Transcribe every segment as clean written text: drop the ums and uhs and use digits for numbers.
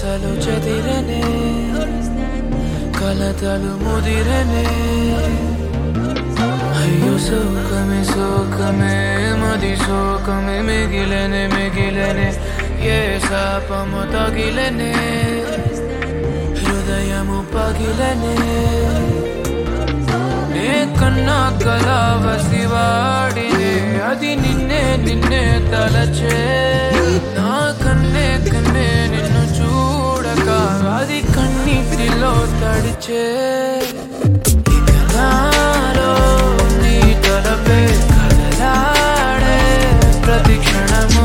Salu cedirene, kalatalu mudirene. Ayyo sokame, madi sokame megilene. Ye sapamu tagilene, hrudayamu pagilene. Ne kanna kalavasi vaadine, adi ninne talache. Na kanne ninnu choodaka, adi kannittilo tadiche. Ikanaalo nee talape kadalaade pratikshanamu.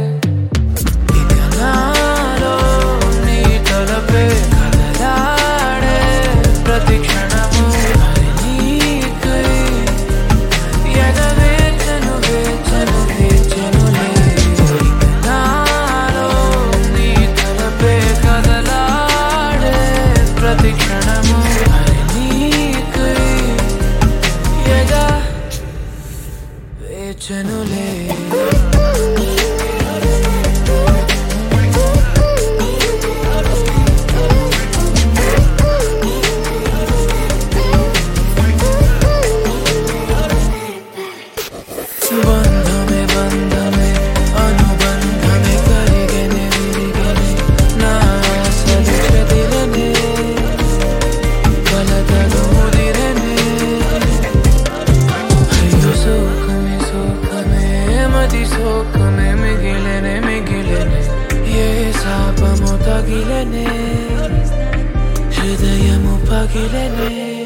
Hridayamu pagilene.